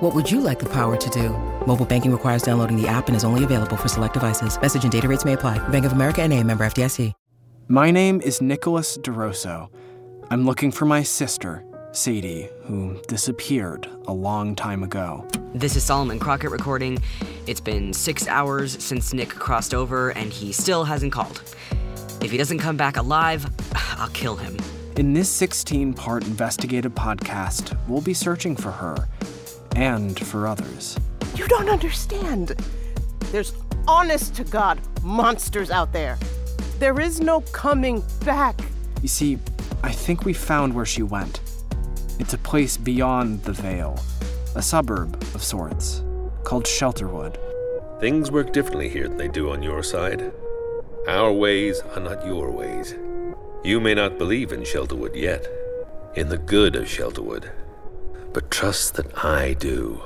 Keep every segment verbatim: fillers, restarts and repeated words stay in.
What would you like the power to do? Mobile banking requires downloading the app and is only available for select devices. Message and data rates may apply. Bank of America N A, member F D I C. My name is Nicholas DeRosso. I'm looking for my sister, Sadie, who disappeared a long time ago. This is Solomon Crockett recording. It's been six hours since Nick crossed over, and he still hasn't called. If he doesn't come back alive, I'll kill him. In this sixteen-part investigative podcast, we'll be searching for her and for others. You don't understand. There's honest-to-God monsters out there. There is no coming back. You see, I think we found where she went. It's a place beyond the Veil, a suburb of sorts, called Shelterwood. Things work differently here than they do on your side. Our ways are not your ways. You may not believe in Shelterwood yet, in the good of Shelterwood, but trust that I do.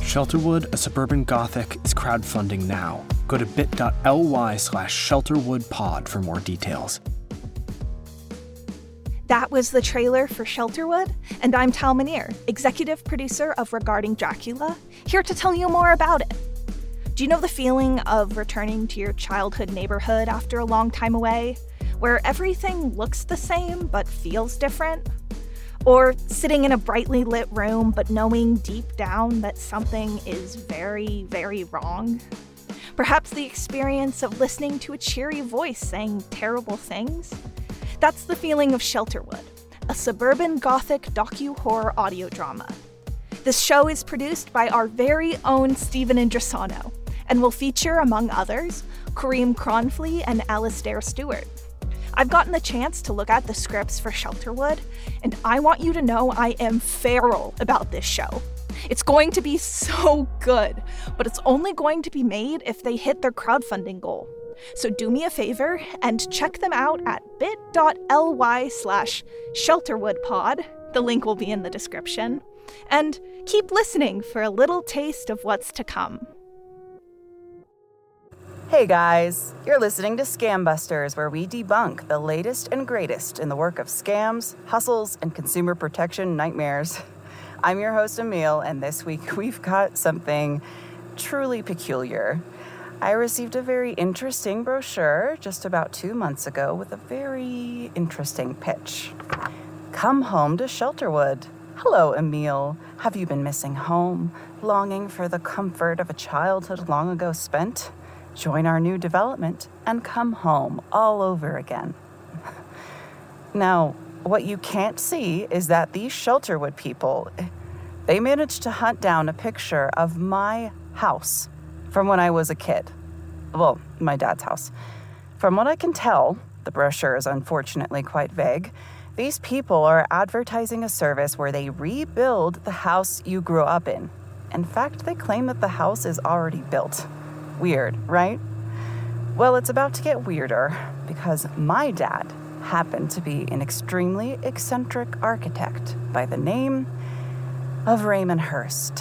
Shelterwood, a Suburban Gothic, is crowdfunding now. Go to bit.ly slash shelterwoodpod for more details. That was the trailer for Shelterwood, and I'm Tal Minear, executive producer of Regarding Dracula, here to tell you more about it. Do you know the feeling of returning to your childhood neighborhood after a long time away, where everything looks the same but feels different? Or sitting in a brightly lit room but knowing deep down that something is very, very wrong? Perhaps the experience of listening to a cheery voice saying terrible things? That's the feeling of Shelterwood, a Suburban Gothic docu-horror audio drama. This show is produced by our very own Stephen Indrisano and will feature, among others, Karim Kronfli and Alasdair Stuart. I've gotten the chance to look at the scripts for Shelterwood, and I want you to know I am feral about this show. It's going to be so good, but it's only going to be made if they hit their crowdfunding goal. So do me a favor and check them out at bit.ly slash shelterwoodpod. The link will be in the description. And keep listening for a little taste of what's to come. Hey guys, you're listening to Scambusters, where we debunk the latest and greatest in the work of scams, hustles, and consumer protection nightmares. I'm your host, Emil, and this week we've got something truly peculiar. I received a very interesting brochure just about two months ago with a very interesting pitch. Come home to Shelterwood. Hello, Emil. Have you been missing home, longing for the comfort of a childhood long ago spent? Join our new development and come home all over again. Now, what you can't see is that these Shelterwood people, they managed to hunt down a picture of my house from when I was a kid. Well, my dad's house. From what I can tell, the brochure is unfortunately quite vague, these people are advertising a service where they rebuild the house you grew up in. In fact, they claim that the house is already built. Weird, right? Well, it's about to get weirder, because my dad happened to be an extremely eccentric architect by the name of Raymond Hearst.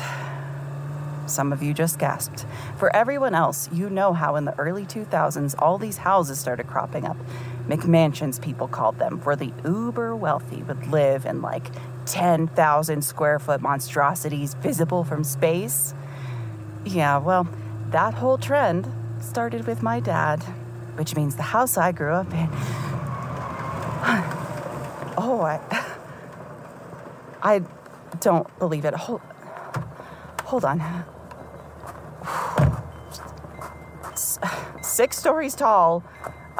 Some of you just gasped. For everyone else, you know how in the early two thousands, all these houses started cropping up. McMansions, people called them, where the uber wealthy would live in like ten thousand square foot monstrosities visible from space. Yeah, well, that whole trend started with my dad, which means the house I grew up in. Oh, I, I don't believe it. Hold, hold on. Six stories tall.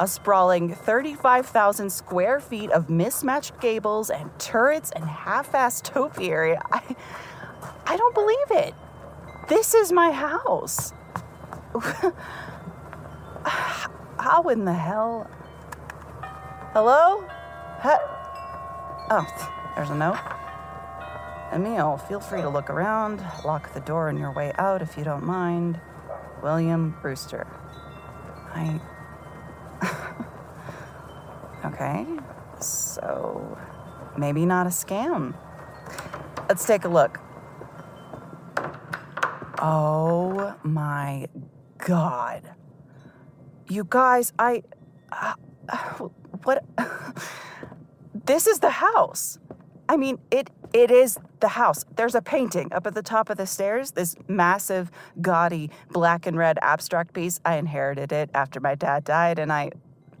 a sprawling thirty-five thousand square feet of mismatched gables and turrets and half-assed topiary. I, I don't believe it. This is my house. How in the hell? Hello? Ha- oh, there's a note. Emil, feel free to look around. Lock the door on your way out if you don't mind. William Brewster. I... Okay, so maybe not a scam. Let's take a look. Oh my God. You guys, I... Uh, uh, what? This is the house. I mean, it it is the house. There's a painting up at the top of the stairs, this massive, gaudy, black and red abstract piece. I inherited it after my dad died, and I,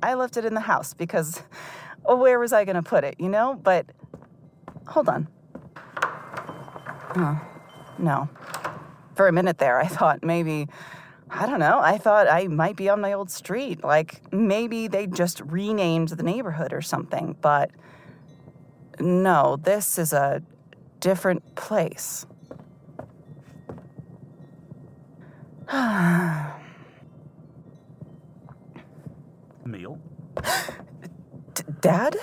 I left it in the house because oh, where was I going to put it, you know? But hold on. Oh, no. For a minute there, I thought maybe... I don't know. I thought I might be on my old street. Like, maybe they just renamed the neighborhood or something. But no, this is a different place. Emil? D- Dad?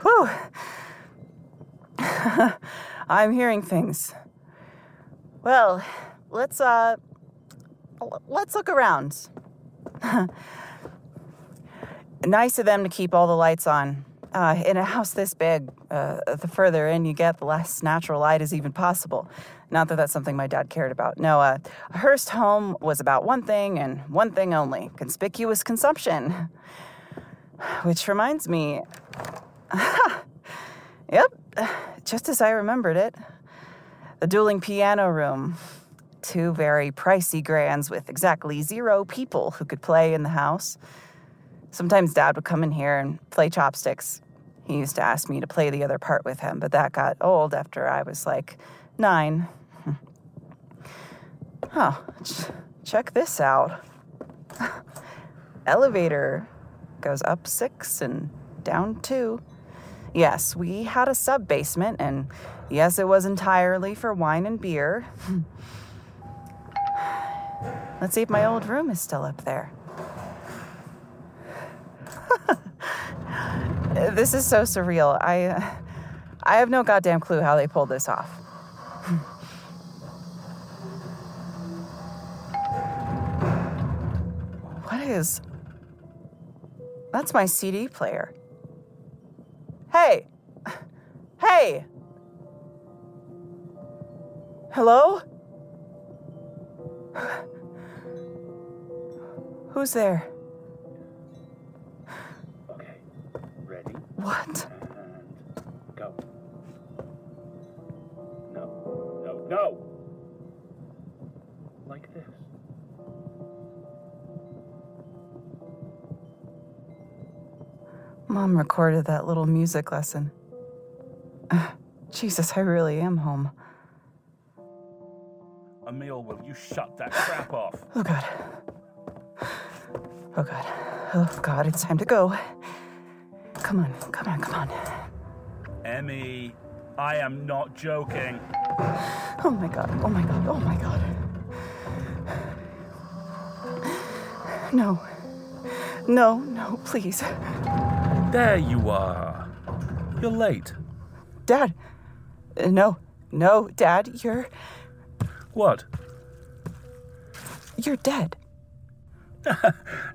Whew. I'm hearing things. Well, let's, uh, let's look around. Nice of them to keep all the lights on. Uh, in a house this big, uh, the further in you get, the less natural light is even possible. Not that that's something my dad cared about. No, uh, a Hearst home was about one thing and one thing only, conspicuous consumption. Which reminds me, yep, just as I remembered it. The dueling piano room. Two very pricey grands with exactly zero people who could play in the house. Sometimes Dad would come in here and play chopsticks. He used to ask me to play the other part with him, but that got old after I was like nine. Oh, ch- check this out. Elevator goes up six and down two. Yes, we had a sub-basement, and yes, it was entirely for wine and beer. Let's see if my old room is still up there. This is so surreal. I uh, I have no goddamn clue how they pulled this off. What is... That's my C D player. Hey! Hey! Hello? Who's there? Okay, ready? What? And go. No, no, no! Like this. Mom recorded that little music lesson. Uh, Jesus, I really am home. Emil, will you shut that crap off? Oh, God. Oh, God. Oh, God, it's time to go. Come on, come on, come on. Emmy, I am not joking. Oh, my God, oh, my God, oh, my God. No. No, no, please. There you are. You're late. Dad. No, no, Dad, you're... What? You're dead.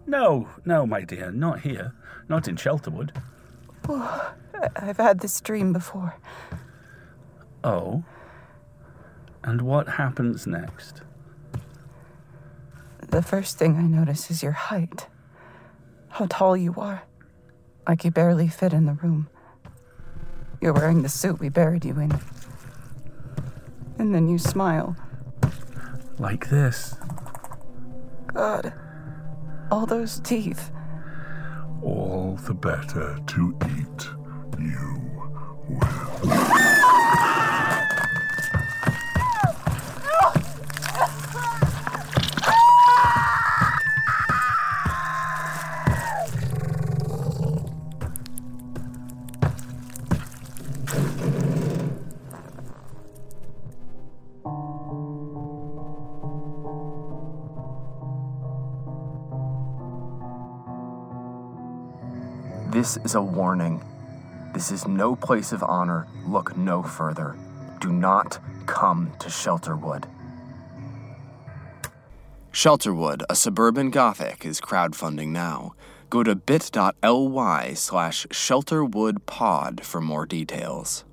No, no, my dear, not here. Not in Shelterwood. Oh, I've had this dream before. Oh? And what happens next? The first thing I notice is your height. How tall you are. Like you barely fit in the room. You're wearing the suit we buried you in. And then you smile. Like this. God. All those teeth. All the better to eat you will. This is a warning. This is no place of honor. Look no further. Do not come to Shelterwood. Shelterwood, a Suburban Gothic, is crowdfunding now. Go to bit.ly slash shelterwoodpod for more details.